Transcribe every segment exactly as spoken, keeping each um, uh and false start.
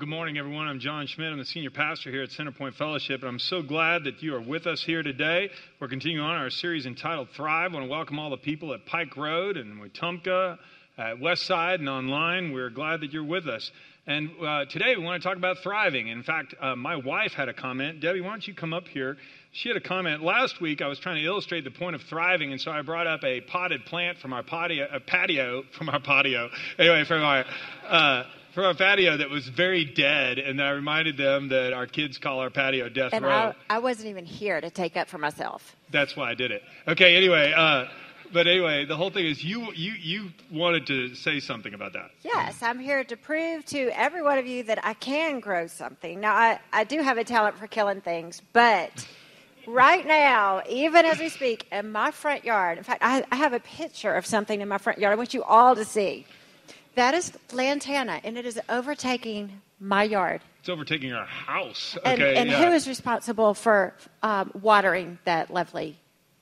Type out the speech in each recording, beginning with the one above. Good morning, everyone. I'm John Schmidt. I'm the senior pastor here at CenterPoint Fellowship, and I'm so glad that you are with us here today. We're continuing on our series entitled Thrive. I want to welcome all the people at Pike Road and Wetumpka, at Westside, and online. We're glad that you're with us. And uh, today we want to talk about thriving. In fact, uh, my wife had a comment. Debbie, why don't you come up here? She had a comment. Last week I was trying to illustrate the point of thriving, and so I brought up a potted plant from our patio, a patio from our patio, anyway, from our... Uh, From a patio that was very dead, and I reminded them that our kids call our patio Death and Row. And I, I wasn't even here to take up for myself. That's why I did it. Okay, anyway, uh, but anyway, the whole thing is you, you, you wanted to say something about that. Yes, I'm here to prove to every one of you that I can grow something. Now, I, I do have a talent for killing things, but right now, even as we speak, in my front yard, in fact, I, I have a picture of something in my front yard I want you all to see. That is Lantana, and it is overtaking my yard. It's overtaking our house. Okay, and and yeah. Who is responsible for um, watering that lovely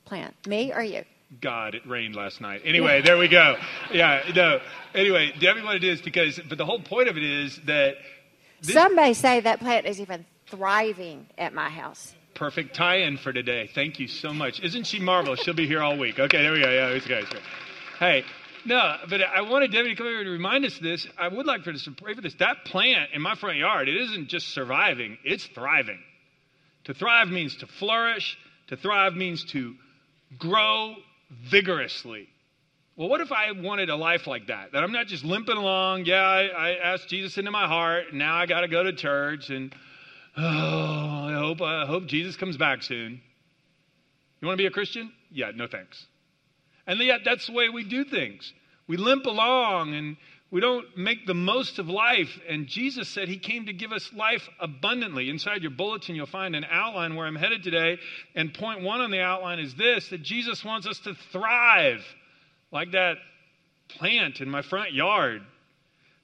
plant? Me or you? God, it rained last night. Anyway, there we go. Yeah, no. Anyway, Debbie wanted to do this because, but the whole point of it is that this, some may say that plant is even thriving at my house. Perfect tie-in for today. Thank you so much. Isn't she marvelous? She'll be here all week. Okay, there we go. Yeah, it's good. It's good. Hey. No, but I wanted Debbie to come over to remind us of this. I would like for us to pray for this. That plant in my front yard, it isn't just surviving, it's thriving. To thrive means to flourish. To thrive means to grow vigorously. Well, what if I wanted a life like that? That I'm not just limping along. Yeah, I, I asked Jesus into my heart. And now I got to go to church. And oh, I hope, I hope Jesus comes back soon. You want to be a Christian? Yeah, no thanks. And yet that's the way we do things. We limp along and we don't make the most of life. And Jesus said he came to give us life abundantly. Inside your bulletin, you'll find an outline where I'm headed today. And point one on the outline is this, that Jesus wants us to thrive like that plant in my front yard.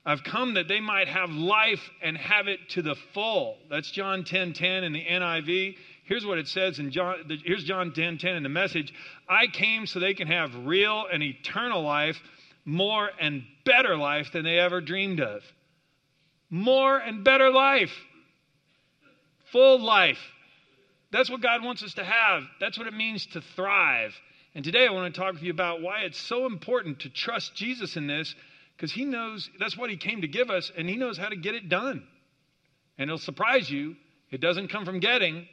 I've come that they might have life and have it to the full. That's John ten ten in the N I V. Here's what it says in John, here's John ten ten in the Message. I came so they can have real and eternal life, more and better life than they ever dreamed of. More and better life. Full life. That's what God wants us to have. That's what it means to thrive. And today I want to talk to you about why it's so important to trust Jesus in this, because he knows that's what he came to give us, and he knows how to get it done. And it'll surprise you, it doesn't come from getting.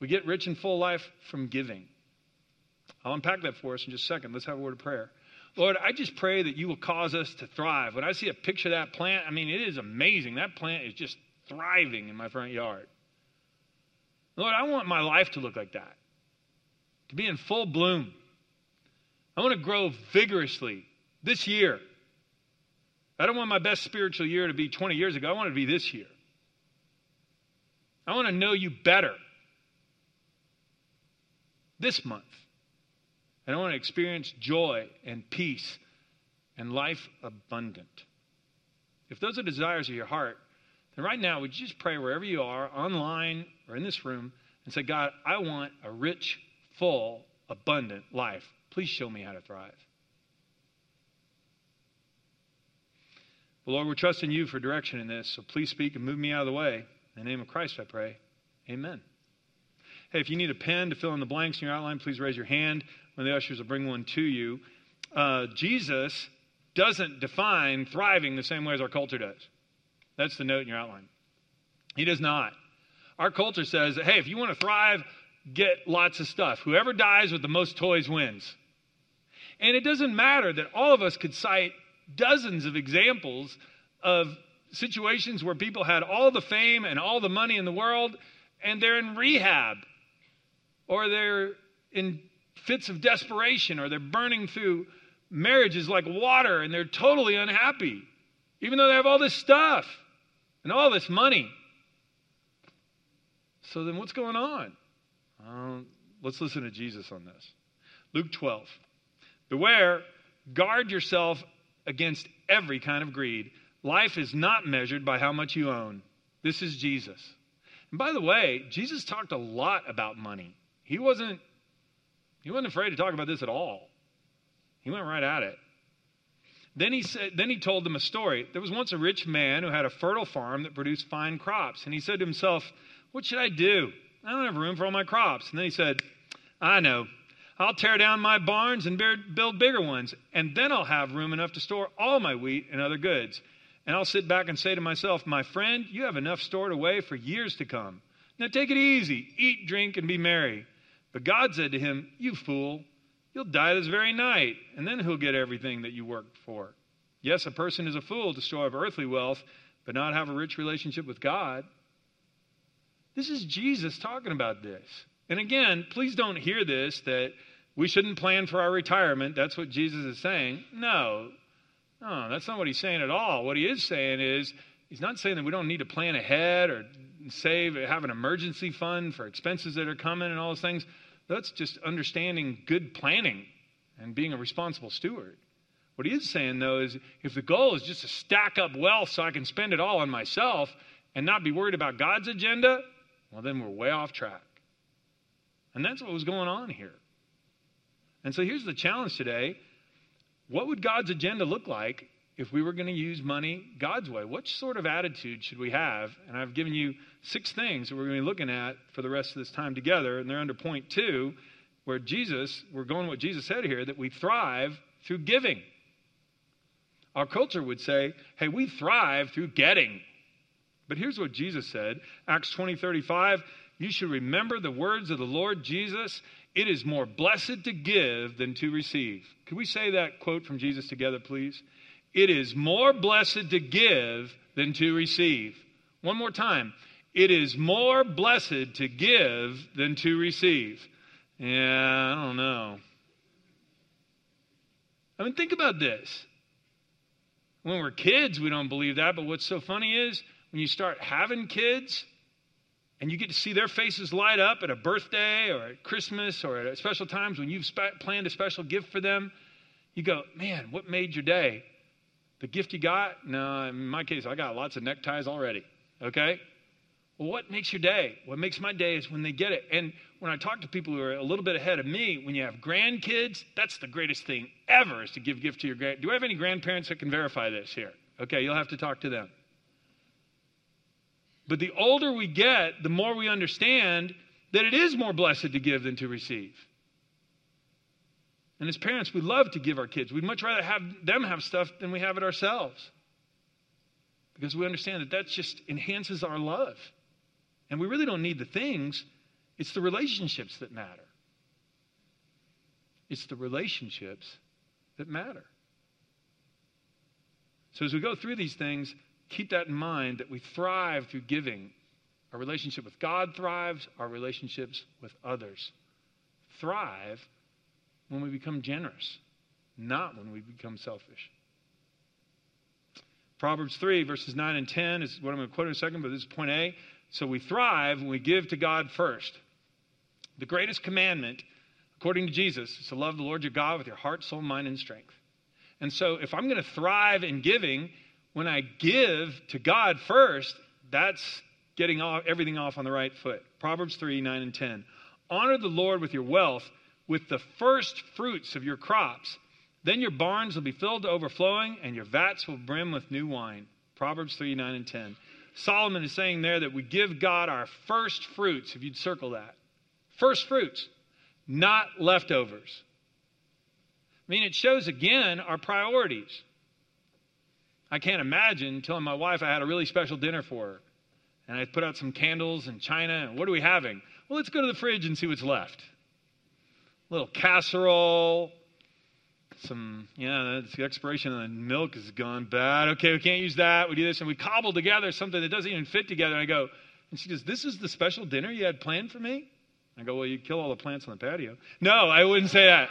We get rich and full life from giving. I'll unpack that for us in just a second. Let's have a word of prayer. Lord, I just pray that you will cause us to thrive. When I see a picture of that plant, I mean, it is amazing. That plant is just thriving in my front yard. Lord, I want my life to look like that, to be in full bloom. I want to grow vigorously this year. I don't want my best spiritual year to be twenty years ago. I want it to be this year. I want to know you better this month. And I want to experience joy and peace and life abundant. If those are desires of your heart, then right now, would you just pray wherever you are, online or in this room, and say, God, I want a rich, full, abundant life. Please show me how to thrive. Well, Lord, we're trusting you for direction in this, so please speak and move me out of the way. In the name of Christ, I pray. Amen. Hey, if you need a pen to fill in the blanks in your outline, please raise your hand. One of the ushers will bring one to you. Uh, Jesus doesn't define thriving the same way as our culture does. That's the note in your outline. He does not. Our culture says, hey, if you want to thrive, get lots of stuff. Whoever dies with the most toys wins. And it doesn't matter that all of us could cite dozens of examples of situations where people had all the fame and all the money in the world, and they're in rehab. Or they're in fits of desperation, or they're burning through marriages like water, and they're totally unhappy, even though they have all this stuff and all this money. So then what's going on? Um, let's listen to Jesus on this. Luke twelve. Beware, guard yourself against every kind of greed. Life is not measured by how much you own. This is Jesus. And by the way, Jesus talked a lot about money. He wasn't, he wasn't afraid to talk about this at all. He went right at it. Then he said, then he told them a story. There was once a rich man who had a fertile farm that produced fine crops. And he said to himself, what should I do? I don't have room for all my crops. And then he said, I know. I'll tear down my barns and build bigger ones. And then I'll have room enough to store all my wheat and other goods. And I'll sit back and say to myself, my friend, you have enough stored away for years to come. Now take it easy. Eat, drink, and be merry. But God said to him, you fool. You'll die this very night, and then he'll get everything that you worked for. Yes, a person is a fool to store up earthly wealth, but not have a rich relationship with God. This is Jesus talking about this. And again, please don't hear this, that we shouldn't plan for our retirement. That's what Jesus is saying. No, no, that's not what he's saying at all. What he is saying is, he's not saying that we don't need to plan ahead or save, have an emergency fund for expenses that are coming and all those things. That's just understanding good planning and being a responsible steward. What he is saying, though, is if the goal is just to stack up wealth so I can spend it all on myself and not be worried about God's agenda, well, then we're way off track. And that's what was going on here. And so here's the challenge today. What would God's agenda look like if we were going to use money God's way? What sort of attitude should we have? And I've given you six things that we're going to be looking at for the rest of this time together. And they're under point two, where Jesus, we're going what Jesus said here, that we thrive through giving. Our culture would say, hey, we thrive through getting. But here's what Jesus said. Acts twenty thirty-five, you should remember the words of the Lord Jesus. It is more blessed to give than to receive. Could we say that quote from Jesus together, please? It is more blessed to give than to receive. One more time. It is more blessed to give than to receive. Yeah, I don't know. I mean, think about this. When we're kids, we don't believe that. But what's so funny is when you start having kids and you get to see their faces light up at a birthday or at Christmas or at special times when you've sp- planned a special gift for them, you go, man, what made your day? The gift you got? No, in my case, I got lots of neckties already, okay? Well, what makes your day? What makes my day is when they get it. And when I talk to people who are a little bit ahead of me, when you have grandkids, that's the greatest thing ever is to give gift to your grand. Do I have any grandparents that can verify this here? Okay, you'll have to talk to them. But the older we get, the more we understand that it is more blessed to give than to receive. And as parents, we love to give our kids. We'd much rather have them have stuff than we have it ourselves. Because we understand that that just enhances our love. And we really don't need the things. It's the relationships that matter. It's the relationships that matter. So as we go through these things, keep that in mind, that we thrive through giving. Our relationship with God thrives. Our relationships with others thrive when we become generous, not when we become selfish. Proverbs three, verses nine and ten is what I'm going to quote in a second, but this is point A. So we thrive when we give to God first. The greatest commandment, according to Jesus, is to love the Lord your God with your heart, soul, mind, and strength. And so if I'm going to thrive in giving, when I give to God first, that's getting off, everything off on the right foot. Proverbs three, nine and ten. Honor the Lord with your wealth, with the first fruits of your crops. Then your barns will be filled to overflowing, and your vats will brim with new wine. Proverbs three, nine, and ten. Solomon is saying there that we give God our first fruits, if you'd circle that. First fruits, not leftovers. I mean, it shows again our priorities. I can't imagine telling my wife I had a really special dinner for her, and I put out some candles and china, and what are we having? Well, let's go to the fridge and see what's left. A little casserole, some, yeah, that's the expiration of the milk has gone bad. Okay, we can't use that. We do this, and we cobble together something that doesn't even fit together. And I go, and she goes, this is the special dinner you had planned for me? I go, well, you kill all the plants on the patio. No, I wouldn't say that.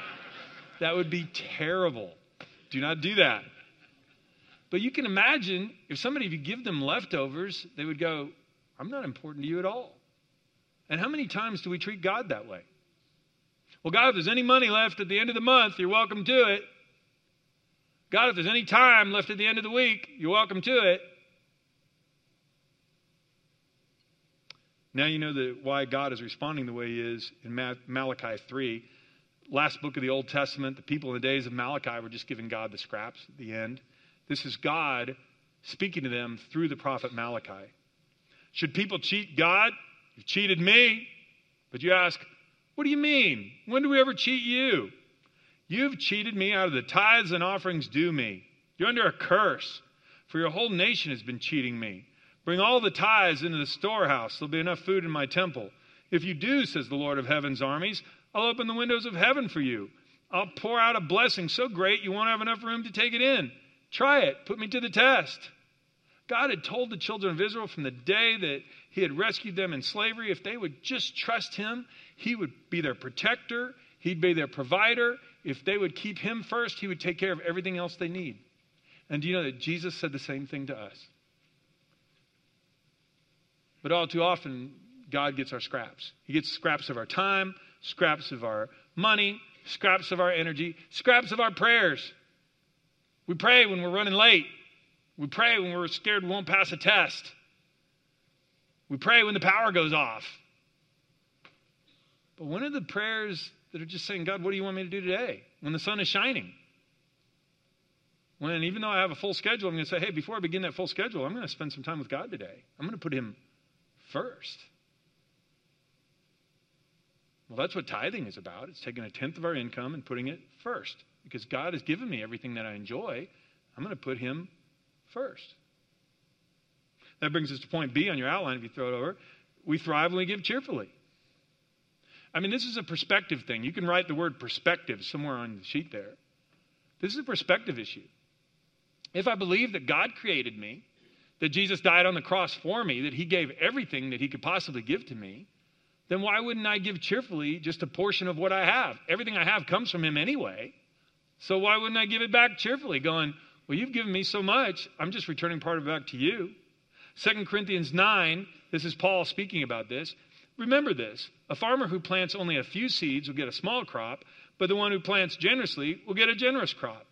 That would be terrible. Do not do that. But you can imagine if somebody, if you give them leftovers, they would go, I'm not important to you at all. And how many times do we treat God that way? Well, God, if there's any money left at the end of the month, you're welcome to it. God, if there's any time left at the end of the week, you're welcome to it. Now you know that why God is responding the way he is in Malachi three. last book of the Old Testament, the people in the days of Malachi were just giving God the scraps at the end. This is God speaking to them through the prophet Malachi. Should people cheat God? You cheated me. But you ask, what do you mean? When do we ever cheat you? You've cheated me out of the tithes and offerings due me. You're under a curse, for your whole nation has been cheating me. Bring all the tithes into the storehouse. There'll be enough food in my temple. If you do, says the Lord of heaven's armies, I'll open the windows of heaven for you. I'll pour out a blessing so great you won't have enough room to take it in. Try it. Put me to the test. God had told the children of Israel from the day that he had rescued them in slavery, if they would just trust him, he would be their protector. He'd be their provider. If they would keep him first, he would take care of everything else they need. And do you know that Jesus said the same thing to us? But all too often, God gets our scraps. He gets scraps of our time, scraps of our money, scraps of our energy, scraps of our prayers. We pray when we're running late. We pray when we're scared we won't pass a test. We pray when the power goes off. But when are the prayers that are just saying, God, what do you want me to do today? When the sun is shining. When even though I have a full schedule, I'm going to say, hey, before I begin that full schedule, I'm going to spend some time with God today. I'm going to put him first. Well, that's what tithing is about. It's taking a tenth of our income and putting it first. Because God has given me everything that I enjoy. I'm going to put him first. That brings us to point B on your outline if you throw it over. We thrive when we give cheerfully. I mean, this is a perspective thing. You can write the word perspective somewhere on the sheet there. This is a perspective issue. If I believe that God created me, that Jesus died on the cross for me, that he gave everything that he could possibly give to me, then why wouldn't I give cheerfully just a portion of what I have? Everything I have comes from him anyway. So why wouldn't I give it back cheerfully, going, well, you've given me so much, I'm just returning part of it back to you. Second Corinthians nine, this is Paul speaking about this. Remember this, a farmer who plants only a few seeds will get a small crop, but the one who plants generously will get a generous crop.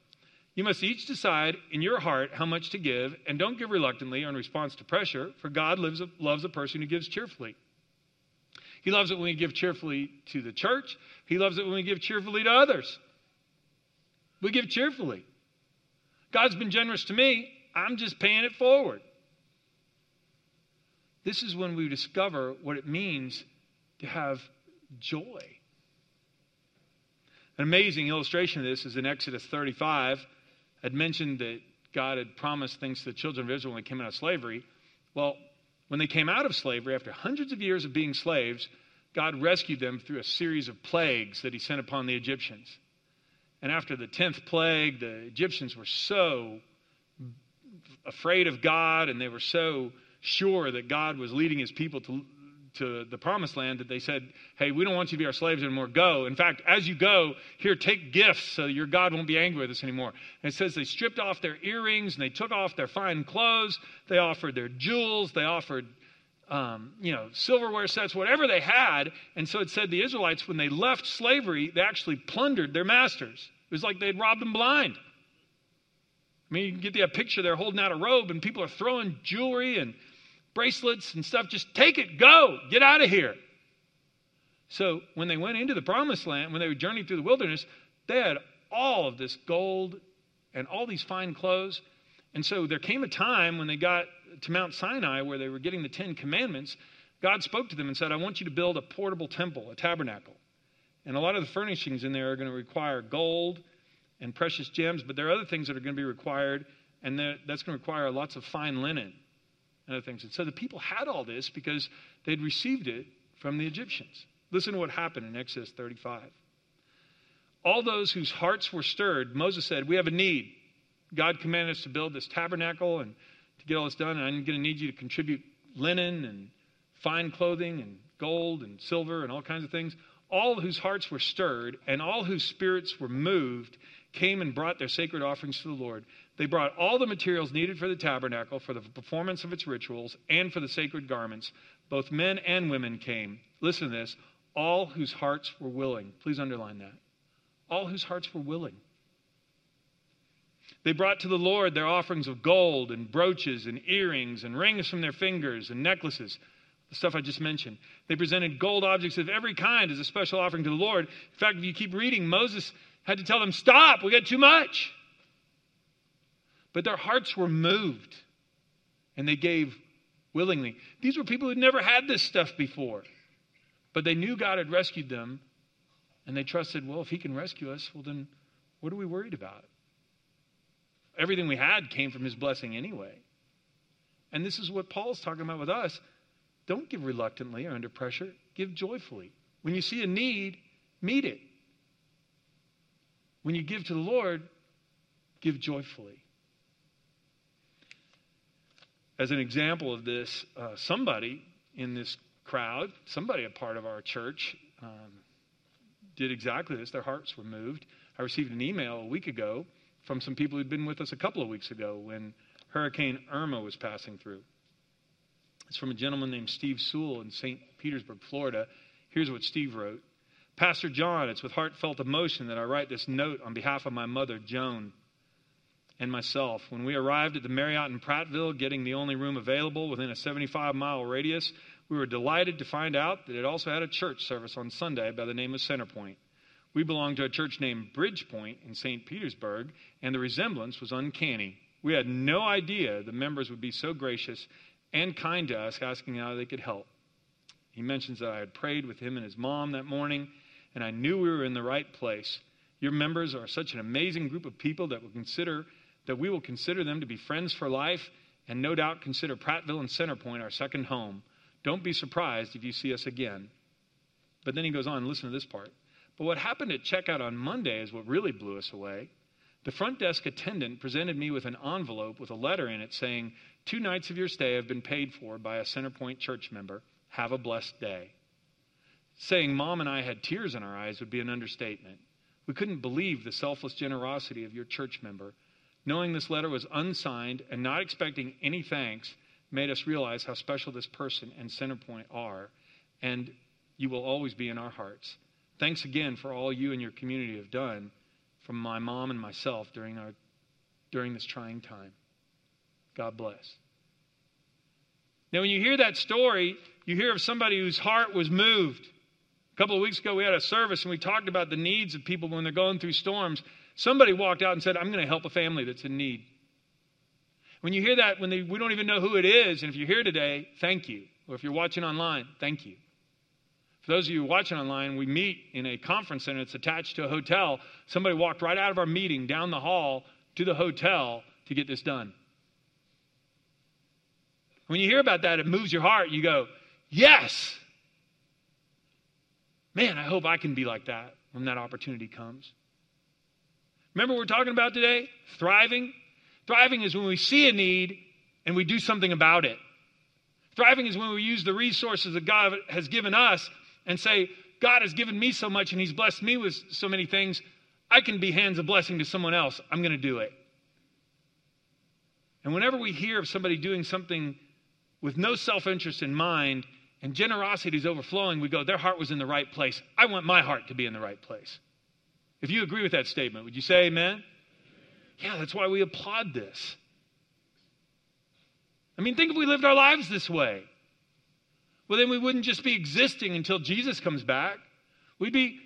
You must each decide in your heart how much to give, and don't give reluctantly or in response to pressure, for God lives, loves a person who gives cheerfully. He loves it when we give cheerfully to the church. He loves it when we give cheerfully to others. We give cheerfully. God's been generous to me. I'm just paying it forward. This is when we discover what it means to have joy. An amazing illustration of this is in Exodus thirty-five. I'd mentioned that God had promised things to the children of Israel when they came out of slavery. Well, when they came out of slavery, after hundreds of years of being slaves, God rescued them through a series of plagues that he sent upon the Egyptians. And after the tenth plague, the Egyptians were so afraid of God, and they were so sure that God was leading his people to, to the promised land that they said, hey, we don't want you to be our slaves anymore. Go. In fact, as you go, here, take gifts so your God won't be angry with us anymore. And it says they stripped off their earrings, and they took off their fine clothes. They offered their jewels. They offered Um, you know, silverware sets, whatever they had. And so it said the Israelites, when they left slavery, they actually plundered their masters. It was like they'd robbed them blind. I mean, you can get that picture. They're holding out a robe, and people are throwing jewelry and bracelets and stuff. Just take it, go, get out of here. So when they went into the promised land, when they journeyed through the wilderness, they had all of this gold and all these fine clothes. And so there came a time when they got to Mount Sinai, where they were getting the Ten Commandments. God spoke to them and said, I want you to build a portable temple, a tabernacle. And a lot of the furnishings in there are going to require gold and precious gems, but there are other things that are going to be required, and that's going to require lots of fine linen and other things. And so the people had all this because they'd received it from the Egyptians. Listen to what happened in Exodus thirty-five. All those whose hearts were stirred, Moses said, we have a need. God commanded us to build this tabernacle and to get all this done, and I'm going to need you to contribute linen and fine clothing and gold and silver and all kinds of things. All whose hearts were stirred and all whose spirits were moved came and brought their sacred offerings to the Lord. They brought all the materials needed for the tabernacle, for the performance of its rituals, and for the sacred garments. Both men and women came. Listen to this. All whose hearts were willing. Please underline that. All whose hearts were willing. They brought to the Lord their offerings of gold and brooches and earrings and rings from their fingers and necklaces. the stuff I just mentioned. They presented gold objects of every kind as a special offering to the Lord. In fact, if you keep reading, Moses had to tell them, stop, we got too much. But their hearts were moved, and they gave willingly. These were people who'd never had this stuff before, but they knew God had rescued them, and they trusted, well, if he can rescue us, well, then what are we worried about? Everything we had came from his blessing anyway. And this is what Paul's talking about with us. Don't give reluctantly or under pressure. Give joyfully. When you see a need, meet it. When you give to the Lord, give joyfully. As an example of this, uh, somebody in this crowd, somebody a part of our church, um, did exactly this. Their hearts were moved. I received an email a week ago from some people who'd been with us a couple of weeks ago when Hurricane Irma was passing through. It's from a gentleman named Steve Sewell in Saint Petersburg, Florida. Here's what Steve wrote. Pastor John, it's with heartfelt emotion that I write this note on behalf of my mother, Joan, and myself. When we arrived at the Marriott in Prattville, getting the only room available within a seventy-five mile radius, we were delighted to find out that it also had a church service on Sunday by the name of CenterPoint. We belonged to a church named Bridgepoint in Saint Petersburg, and the resemblance was uncanny. We had no idea the members would be so gracious and kind to us, asking how they could help. He mentions that I had prayed with him and his mom that morning, and I knew we were in the right place. Your members are such an amazing group of people that will consider that we will consider them to be friends for life, and no doubt consider Prattville and CenterPoint our second home. Don't be surprised if you see us again. But then he goes on, listen to this part. But what happened at checkout on Monday is what really blew us away. The front desk attendant presented me with an envelope with a letter in it saying, two nights of your stay have been paid for by a CenterPoint church member. Have a blessed day. Saying Mom and I had tears in our eyes would be an understatement. We couldn't believe the selfless generosity of your church member. Knowing this letter was unsigned and not expecting any thanks made us realize how special this person and CenterPoint are, and you will always be in our hearts. Thanks again for all you and your community have done. From my mom and myself during our during this trying time. God bless. Now, when you hear that story, you hear of somebody whose heart was moved. A couple of weeks ago, we had a service, and we talked about the needs of people when they're going through storms. Somebody walked out and said, I'm going to help a family that's in need. When you hear that, when they, we don't even know who it is, and if you're here today, thank you. Or if you're watching online, thank you. For those of you watching online, we meet in a conference center that's attached to a hotel. Somebody walked right out of our meeting down the hall to the hotel to get this done. When you hear about that, it moves your heart. You go, yes! Man, I hope I can be like that when that opportunity comes. Remember what we're talking about today? Thriving. Thriving is when we see a need and we do something about it. Thriving is when we use the resources that God has given us and say, God has given me so much and he's blessed me with so many things, I can be hands of blessing to someone else. I'm going to do it. And whenever we hear of somebody doing something with no self-interest in mind and generosity is overflowing, we go, their heart was in the right place. I want my heart to be in the right place. If you agree with that statement, would you say amen? Yeah, that's why we applaud this. I mean, think if we lived our lives this way. Well, then we wouldn't just be existing until Jesus comes back. We'd be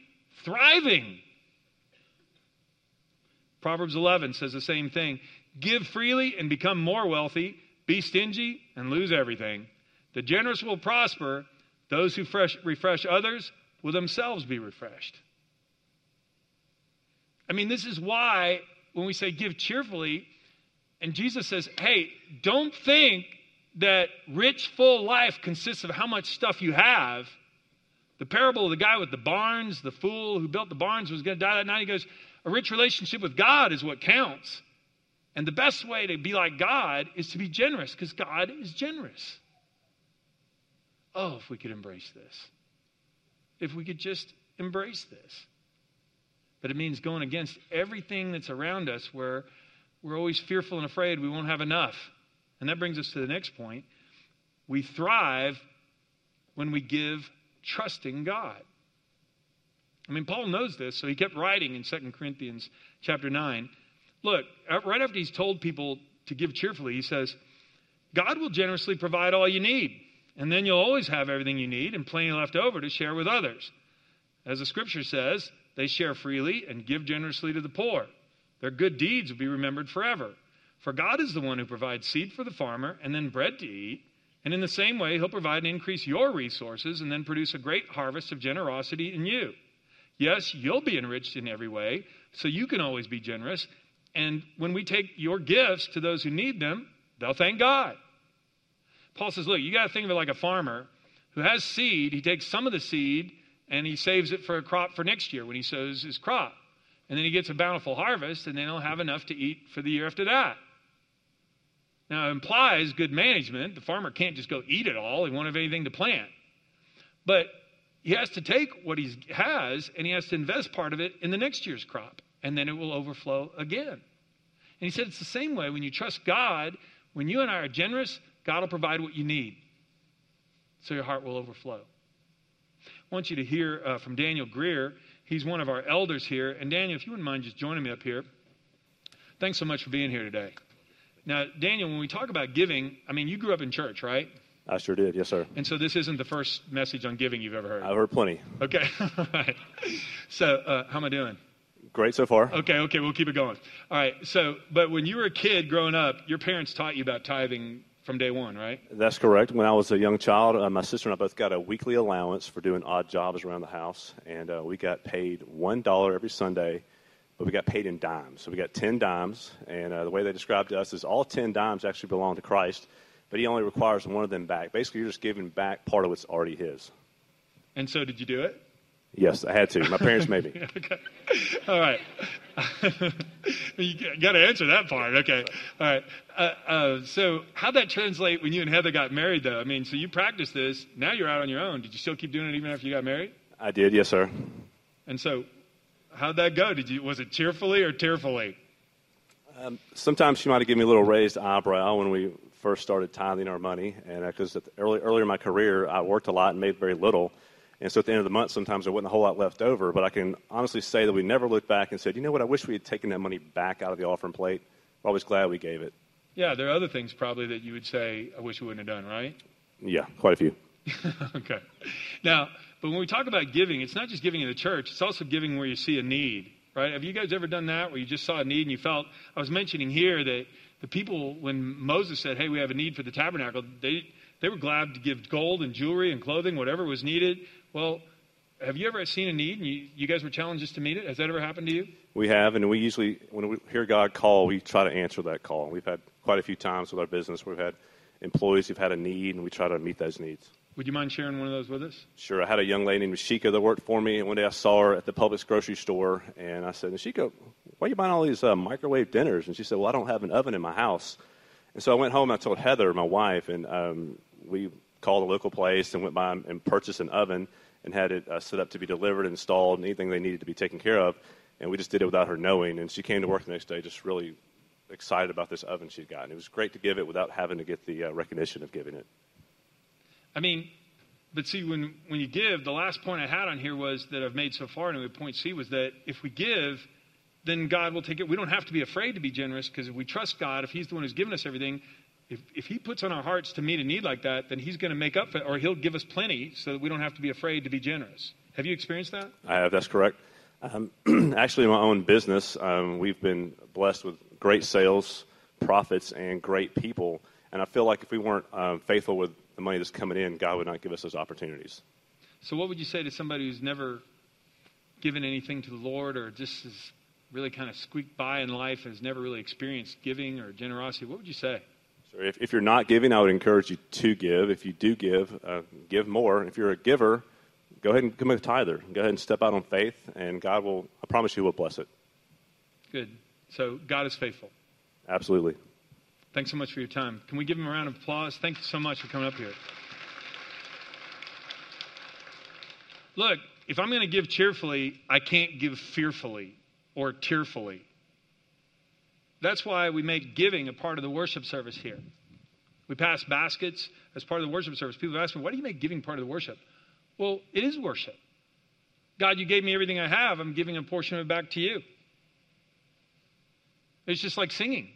thriving. Proverbs eleven says the same thing. Give freely and become more wealthy. Be stingy and lose everything. The generous will prosper. Those who fresh, refresh others will themselves be refreshed. I mean, this is why when we say give cheerfully, and Jesus says, hey, don't think that rich, full life consists of how much stuff you have. The parable of the guy with the barns, the fool who built the barns was going to die that night. He goes, a rich relationship with God is what counts. And the best way to be like God is to be generous because God is generous. Oh, if we could embrace this. If we could just embrace this. But it means going against everything that's around us where we're always fearful and afraid we won't have enough. And that brings us to the next point. We thrive when we give trusting God. I mean, Paul knows this, so he kept writing in Second Corinthians chapter nine. Look, right after he's told people to give cheerfully, he says, God will generously provide all you need. And then you'll always have everything you need and plenty left over to share with others. As the scripture says, they share freely and give generously to the poor. Their good deeds will be remembered forever. For God is the one who provides seed for the farmer and then bread to eat. And in the same way, he'll provide and increase your resources and then produce a great harvest of generosity in you. Yes, you'll be enriched in every way, so you can always be generous. And when we take your gifts to those who need them, they'll thank God. Paul says, look, you got to think of it like a farmer who has seed. He takes some of the seed and he saves it for a crop for next year when he sows his crop. And then he gets a bountiful harvest, and then he'll have enough to eat for the year after that. Now, it implies good management. The farmer can't just go eat it all. He won't have anything to plant. But he has to take what he has, and he has to invest part of it in the next year's crop, and then it will overflow again. And he said it's the same way when you trust God. When you and I are generous, God will provide what you need, so your heart will overflow. I want you to hear uh, from Daniel Greer. He's one of our elders here. And Daniel, if you wouldn't mind just joining me up here. Thanks so much for being here today. Now, Daniel, when we talk about giving, I mean, you grew up in church, right? I sure did, yes, sir. And so this isn't the first message on giving you've ever heard. I've heard plenty. Okay, all right. So uh, how am I doing? Great so far. Okay, okay, we'll keep it going. All right, so, but when you were a kid growing up, your parents taught you about tithing from day one, right? That's correct. When I was a young child, uh, my sister and I both got a weekly allowance for doing odd jobs around the house, and uh, we got paid one dollar every Sunday, but we got paid in dimes. So we got ten dimes, and uh, the way they described to us is all ten dimes actually belong to Christ, but he only requires one of them back. Basically, you're just giving back part of what's already his. And so did you do it? Yes, I had to. My parents made me. Okay. All right. You got to answer that part. Okay. All right. Uh, uh, so how'd that translate when you and Heather got married, though? I mean, so you practiced this. Now you're out on your own. Did you still keep doing it even after you got married? I did. Yes, sir. And so how'd that go? Did you? Was it cheerfully or tearfully? Um, sometimes she might have given me a little raised eyebrow when we first started tithing our money. And because uh, early, earlier in my career, I worked a lot and made very little. And so at the end of the month, sometimes there wasn't a whole lot left over. But I can honestly say that we never looked back and said, you know what, I wish we had taken that money back out of the offering plate. We're always glad we gave it. Yeah, there are other things probably that you would say, I wish we wouldn't have done, right? Yeah, quite a few. Okay. Now, but when we talk about giving, it's not just giving in the church. It's also giving where you see a need, right? Have you guys ever done that where you just saw a need and you felt, I was mentioning here that the people, when Moses said, hey, we have a need for the tabernacle, they they were glad to give gold and jewelry and clothing, whatever was needed. Well, have you ever seen a need and you, you guys were challenged just to meet it? Has that ever happened to you? We have, and we usually, when we hear God call, we try to answer that call. We've had quite a few times with our business where we've had employees who've had a need, and we try to meet those needs. Would you mind sharing one of those with us? Sure. I had a young lady named Meshika that worked for me, and one day I saw her at the Publix grocery store, and I said, Meshika, why are you buying all these uh, microwave dinners? And she said, well, I don't have an oven in my house. And so I went home, and I told Heather, my wife, and um, we called a local place and went by and purchased an oven and had it uh, set up to be delivered, installed, and anything they needed to be taken care of. And we just did it without her knowing. And she came to work the next day just really excited about this oven she'd gotten. It was great to give it without having to get the uh, recognition of giving it. I mean, but see, when, when you give, the last point I had on here was that I've made so far, and point C was that if we give, then God will take it. We don't have to be afraid to be generous because if we trust God, if he's the one who's given us everything, if if he puts on our hearts to meet a need like that, then he's going to make up for it, or he'll give us plenty so that we don't have to be afraid to be generous. Have you experienced that? I have. That's correct. Um, actually, in my own business, um, we've been blessed with great sales, profits, and great people. And I feel like if we weren't um, faithful with the money that's coming in, God would not give us those opportunities. So what would you say to somebody who's never given anything to the Lord or just is really kind of squeaked by in life and has never really experienced giving or generosity? What would you say? If, if you're not giving, I would encourage you to give. If you do give, uh, give more. If you're a giver, go ahead and become a tither. Go ahead and step out on faith, and God will, I promise you, will bless it. Good. So God is faithful. Absolutely. Thanks so much for your time. Can we give him a round of applause? Thank you so much for coming up here. Look, if I'm going to give cheerfully, I can't give fearfully or tearfully. That's why we make giving a part of the worship service here. We pass baskets as part of the worship service. People ask me, why do you make giving part of the worship? Well, it is worship. God, you gave me everything I have. I'm giving a portion of it back to you. It's just like singing.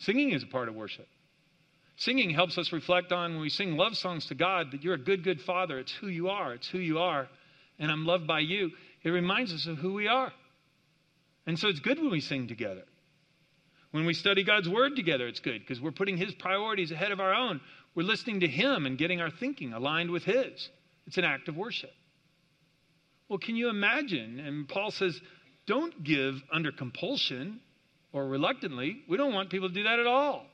Singing is a part of worship. Singing helps us reflect on, when we sing love songs to God, that you're a good, good Father. It's who you are. It's who you are. And I'm loved by you. It reminds us of who we are. And so it's good when we sing together. When we study God's word together, it's good because we're putting his priorities ahead of our own. We're listening to him and getting our thinking aligned with his. It's an act of worship. Well, can you imagine? And Paul says, don't give under compulsion or reluctantly. We don't want people to do that at all.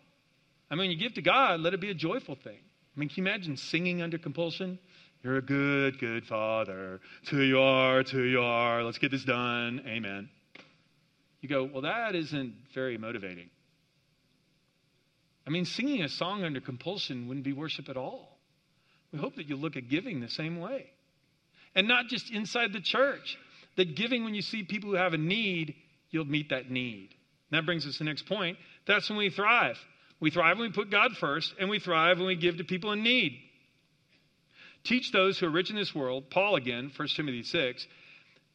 I mean, you give to God, let it be a joyful thing. I mean, can you imagine singing under compulsion? You're a good, good Father. It's who you are, it's who you are. Let's get this done. Amen. You go, well, that isn't very motivating. I mean, singing a song under compulsion wouldn't be worship at all. We hope that you look at giving the same way. And not just inside the church. That giving, when you see people who have a need, you'll meet that need. And that brings us to the next point. That's when we thrive. We thrive when we put God first, and we thrive when we give to people in need. Teach those who are rich in this world, Paul again, First Timothy six,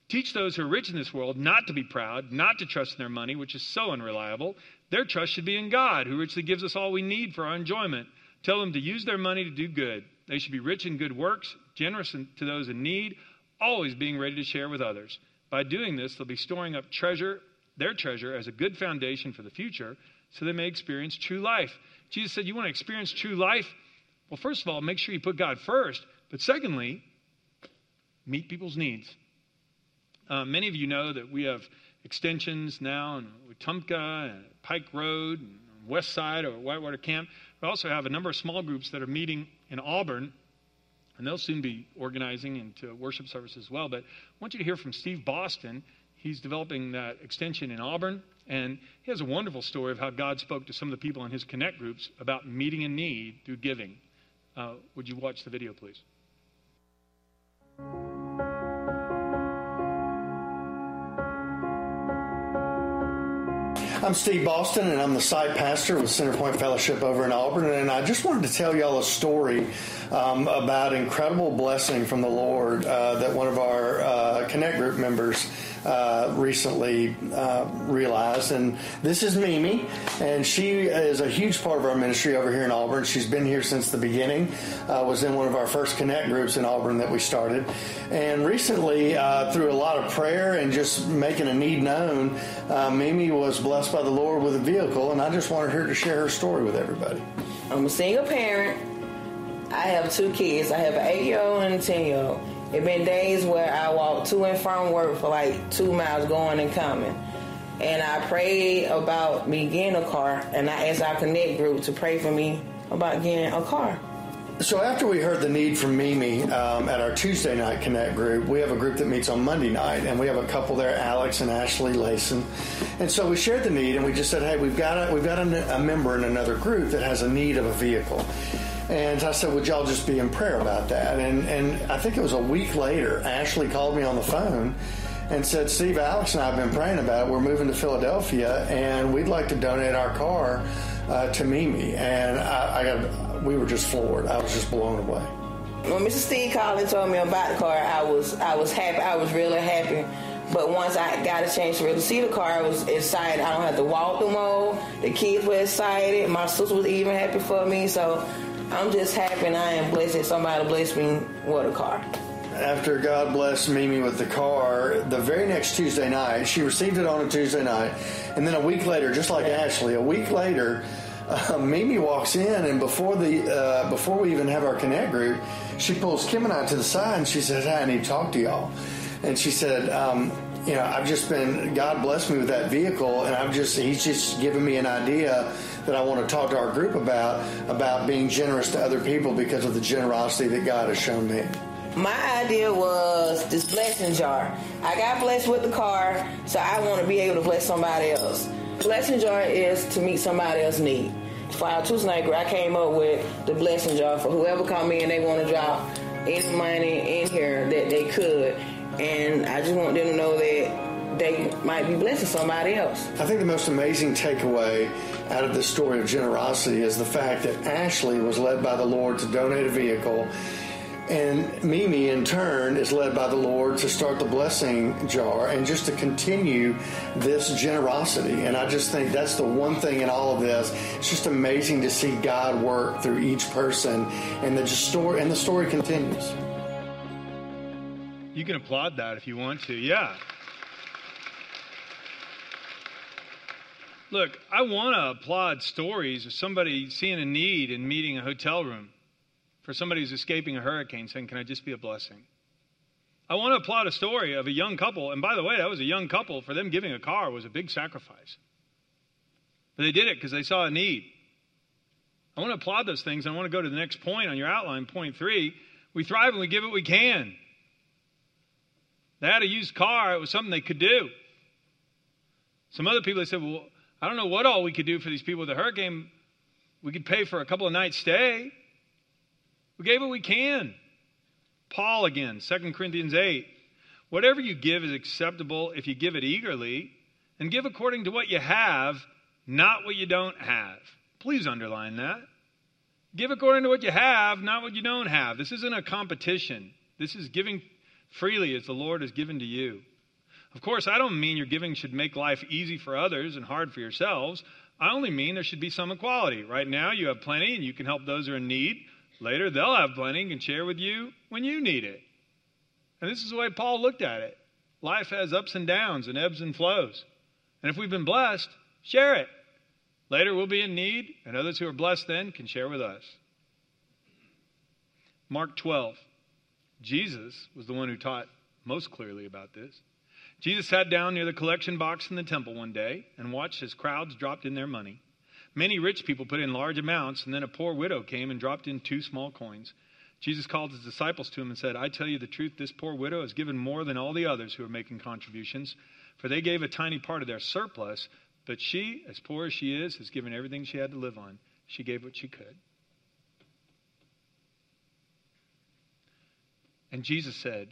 teach those who are rich in this world not to be proud, not to trust in their money, which is so unreliable. Their trust should be in God, who richly gives us all we need for our enjoyment. Tell them to use their money to do good. They should be rich in good works, generous to those in need, always being ready to share with others. By doing this, they'll be storing up treasure, their treasure, as a good foundation for the future, so they may experience true life. Jesus said, you want to experience true life? Well, first of all, make sure you put God first. But secondly, meet people's needs. Uh, many of you know that we have extensions now in Wetumpka, and Pike Road, and Westside, or Whitewater Camp. We also have a number of small groups that are meeting in Auburn, and they'll soon be organizing into worship service as well. But I want you to hear from Steve Boston. He's developing that extension in Auburn, and he has a wonderful story of how God spoke to some of the people in his Connect groups about meeting a need through giving. Uh, would you watch the video, please? I'm Steve Boston, and I'm the site pastor with CenterPoint Fellowship over in Auburn, and I just wanted to tell y'all a story um, about incredible blessing from the Lord uh, that one of our uh, Connect Group members uh, recently uh, realized. And this is Mimi, and she is a huge part of our ministry over here in Auburn. She's been here since the beginning, uh, was in one of our first Connect Groups in Auburn that we started. And recently, uh, through a lot of prayer and just making a need known, uh, Mimi was blessed by the Lord with a vehicle, and I just wanted her to share her story with everybody. I'm a single parent. I have two kids. I have an eight-year-old and a ten-year-old. There have been days where I walked to and from work for like two miles going and coming. And I prayed about me getting a car, and I asked our Connect group to pray for me about getting a car. So after we heard the need from Mimi um, at our Tuesday night Connect group, we have a group that meets on Monday night, and we have a couple there, Alex and Ashley Layson. And so we shared the need, and we just said, hey, we've got a, we've got a, a member in another group that has a need of a vehicle. And I said, would y'all just be in prayer about that? And, and I think it was a week later, Ashley called me on the phone and said, Steve, Alex and I have been praying about it. We're moving to Philadelphia, and we'd like to donate our car uh, to Mimi. And I, I got... we were just floored. I was just blown away. When Missus Steve called and told me about the car, I was I was happy. I was really happy. But once I got a chance to really see the car, I was excited. I don't have to walk the mall. The kids were excited. My sister was even happy for me. So I'm just happy, and I am blessed that somebody blessed me with a car. After God blessed Mimi with the car, the very next Tuesday night, she received it on a Tuesday night. And then a week later, just like Ashley, a week later, Uh, Mimi walks in, and before the uh, before we even have our Connect group, she pulls Kim and I to the side, and she says, hey, I need to talk to y'all. And she said, um, you know, I've just been, God blessed me with that vehicle, and I've just, he's just given me an idea that I want to talk to our group about, about being generous to other people because of the generosity that God has shown me. My idea was this blessing jar. I got blessed with the car, so I want to be able to bless somebody else. Blessing jar is to meet somebody else's need. For our Tuesday night group, I came up with the blessing jar for whoever come in, they want to drop any money in here that they could. And I just want them to know that they might be blessing somebody else. I think the most amazing takeaway out of this story of generosity is the fact that Ashley was led by the Lord to donate a vehicle. And Mimi, in turn, is led by the Lord to start the blessing jar and just to continue this generosity. And I just think that's the one thing in all of this. It's just amazing to see God work through each person, and the story and the story continues. You can applaud that if you want to. Yeah. Look, I want to applaud stories of somebody seeing a need and meeting a hotel room. For somebody who's escaping a hurricane saying, can I just be a blessing? I want to applaud a story of a young couple. And by the way, that was a young couple. For them, giving a car was a big sacrifice. But they did it because they saw a need. I want to applaud those things. I want to go to the next point on your outline, point three. We thrive when we give what we can. They had a used car. It was something they could do. Some other people, they said, well, I don't know what all we could do for these people with the hurricane. We could pay for a couple of nights stay. We gave what we can. Paul again, Second Corinthians eight. Whatever you give is acceptable if you give it eagerly, and give according to what you have, not what you don't have. Please underline that. Give according to what you have, not what you don't have. This isn't a competition. This is giving freely as the Lord has given to you. Of course, I don't mean your giving should make life easy for others and hard for yourselves. I only mean there should be some equality. Right now, you have plenty, and you can help those who are in need. Later, they'll have plenty and can share with you when you need it. And this is the way Paul looked at it. Life has ups and downs and ebbs and flows. And if we've been blessed, share it. Later, we'll be in need, and others who are blessed then can share with us. Mark twelve. Jesus was the one who taught most clearly about this. Jesus sat down near the collection box in the temple one day and watched as crowds dropped in their money. Many rich people put in large amounts, and then a poor widow came and dropped in two small coins. Jesus called his disciples to him and said, I tell you the truth, this poor widow has given more than all the others who are making contributions, for they gave a tiny part of their surplus, but she, as poor as she is, has given everything she had to live on. She gave what she could. And Jesus said,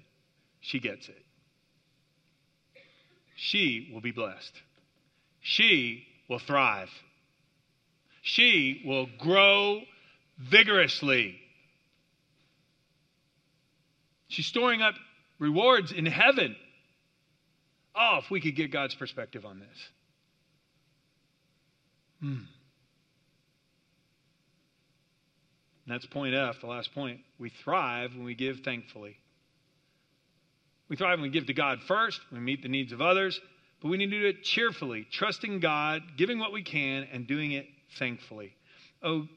she gets it. She will be blessed. She will thrive. She will grow vigorously. She's storing up rewards in heaven. Oh, if we could get God's perspective on this. Hmm. And that's point F, the last point. We thrive when we give thankfully. We thrive when we give to God first, when we meet the needs of others, but we need to do it cheerfully, trusting God, giving what we can, and doing it thankfully. Oh,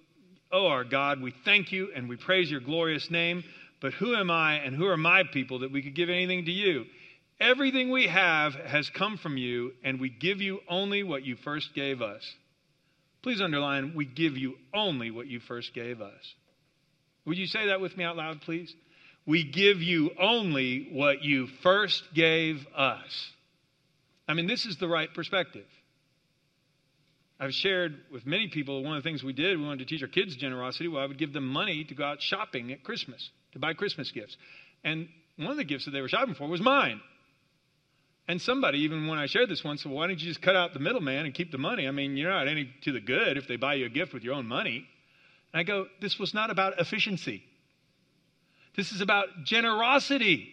oh, our God, we thank you and we praise your glorious name, but who am I and who are my people that we could give anything to you? Everything we have has come from you, and we give you only what you first gave us. Please underline, we give you only what you first gave us. Would you say that with me out loud, please? We give you only what you first gave us. I mean, this is the right perspective. I've shared with many people one of the things we did, we wanted to teach our kids generosity. Well, I would give them money to go out shopping at Christmas, to buy Christmas gifts. And one of the gifts that they were shopping for was mine. And somebody, even when I shared this one, said, well, why don't you just cut out the middleman and keep the money? I mean, you're not any to the good if they buy you a gift with your own money. And I go, this was not about efficiency. This is about generosity.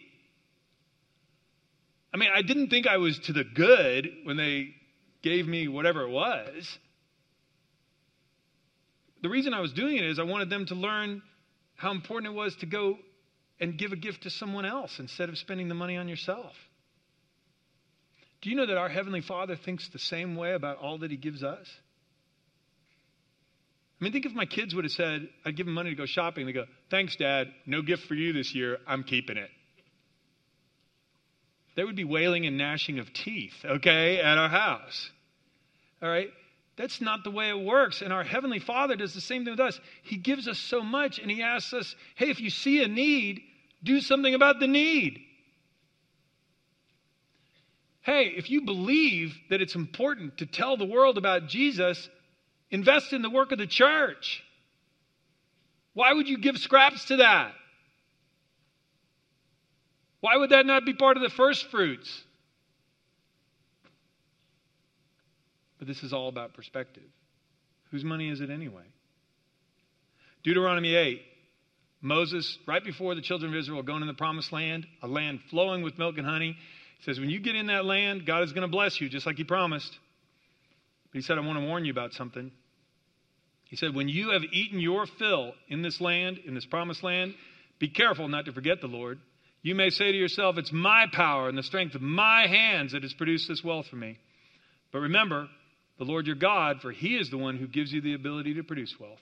I mean, I didn't think I was to the good when they gave me whatever it was. The reason I was doing it is I wanted them to learn how important it was to go and give a gift to someone else instead of spending the money on yourself. Do you know that our Heavenly Father thinks the same way about all that He gives us? I mean, think if my kids would have said, I'd give them money to go shopping. They go, thanks, Dad, no gift for you this year. I'm keeping it. There would be wailing and gnashing of teeth, okay, at our house. All right? That's not the way it works. And our Heavenly Father does the same thing with us. He gives us so much, and He asks us, hey, if you see a need, do something about the need. Hey, if you believe that it's important to tell the world about Jesus, invest in the work of the church. Why would you give scraps to that? Why would that not be part of the first fruits? But this is all about perspective. Whose money is it anyway? Deuteronomy eight. Moses, right before the children of Israel are going in the promised land, a land flowing with milk and honey. He says, when you get in that land, God is going to bless you, just like he promised. But he said, I want to warn you about something. He said, when you have eaten your fill in this land, in this promised land, be careful not to forget the Lord. You may say to yourself, it's my power and the strength of my hands that has produced this wealth for me. But remember, the Lord your God, for he is the one who gives you the ability to produce wealth.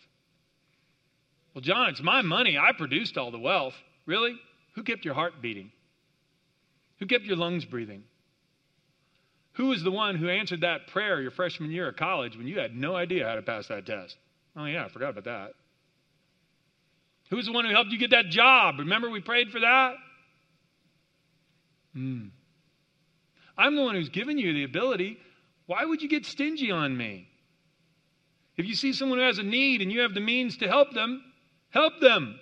Well, John, it's my money. I produced all the wealth. Really? Who kept your heart beating? Who kept your lungs breathing? Who was the one who answered that prayer your freshman year of college when you had no idea how to pass that test? Oh, yeah, I forgot about that. Who was the one who helped you get that job? Remember we prayed for that? Mm. I'm the one who's given you the ability. Why would you get stingy on me? If you see someone who has a need and you have the means to help them, help them.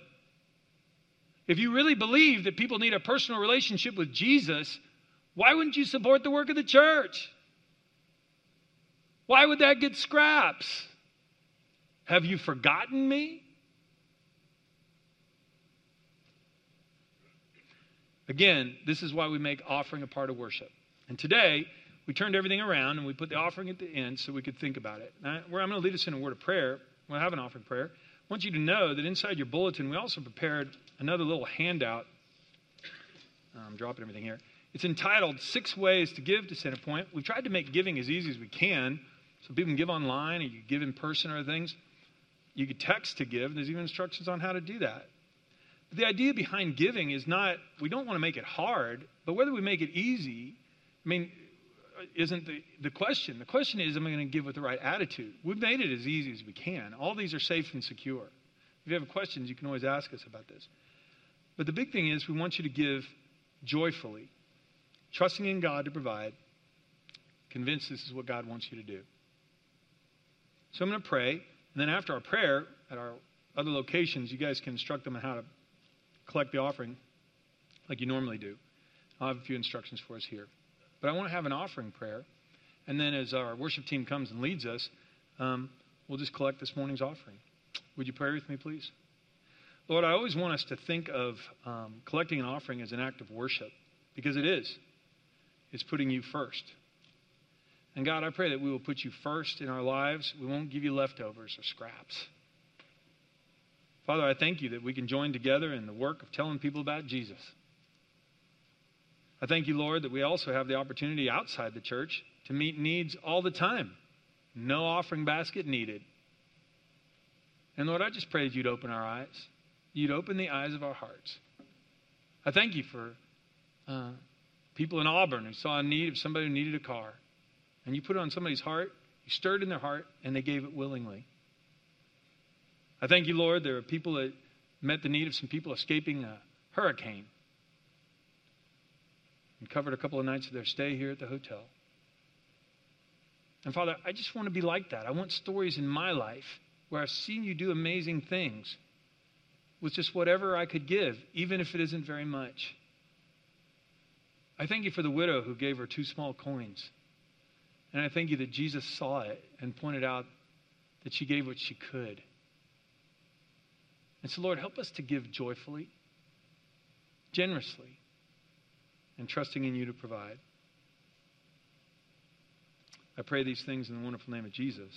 If you really believe that people need a personal relationship with Jesus, why wouldn't you support the work of the church? Why would that get scraps? Have you forgotten me? Again, this is why we make offering a part of worship. And today, we turned everything around and we put the offering at the end so we could think about it. Now, I'm going to lead us in a word of prayer. We'll have an offering prayer. I want you to know that inside your bulletin, we also prepared another little handout. I'm dropping everything here. It's entitled, Six Ways to Give to CenterPoint. We've tried to make giving as easy as we can, so people can give online and you can give in person or things. You could text to give, and there's even instructions on how to do that. But the idea behind giving is not, we don't want to make it hard, but whether we make it easy, I mean, isn't the, the question. The question is, am I going to give with the right attitude? We've made it as easy as we can. All these are safe and secure. If you have questions, you can always ask us about this. But the big thing is we want you to give joyfully, trusting in God to provide, convinced this is what God wants you to do. So I'm going to pray, and then after our prayer at our other locations, you guys can instruct them on how to collect the offering like you normally do. I'll have a few instructions for us here. But I want to have an offering prayer. And then as our worship team comes and leads us, um, we'll just collect this morning's offering. Would you pray with me, please? Lord, I always want us to think of um, collecting an offering as an act of worship, because it is. It's putting you first. And God, I pray that we will put you first in our lives. We won't give you leftovers or scraps. Father, I thank you that we can join together in the work of telling people about Jesus. I thank you, Lord, that we also have the opportunity outside the church to meet needs all the time. No offering basket needed. And Lord, I just pray that you'd open our eyes. You'd open the eyes of our hearts. I thank you for uh, people in Auburn who saw a need of somebody who needed a car. And you put it on somebody's heart, you stirred in their heart, and they gave it willingly. I thank you, Lord, there are people that met the need of some people escaping a hurricane. And covered a couple of nights of their stay here at the hotel. And Father, I just want to be like that. I want stories in my life where I've seen you do amazing things with just whatever I could give, even if it isn't very much. I thank you for the widow who gave her two small coins. And I thank you that Jesus saw it and pointed out that she gave what she could. And so, Lord, help us to give joyfully, generously, and trusting in you to provide. I pray these things in the wonderful name of Jesus.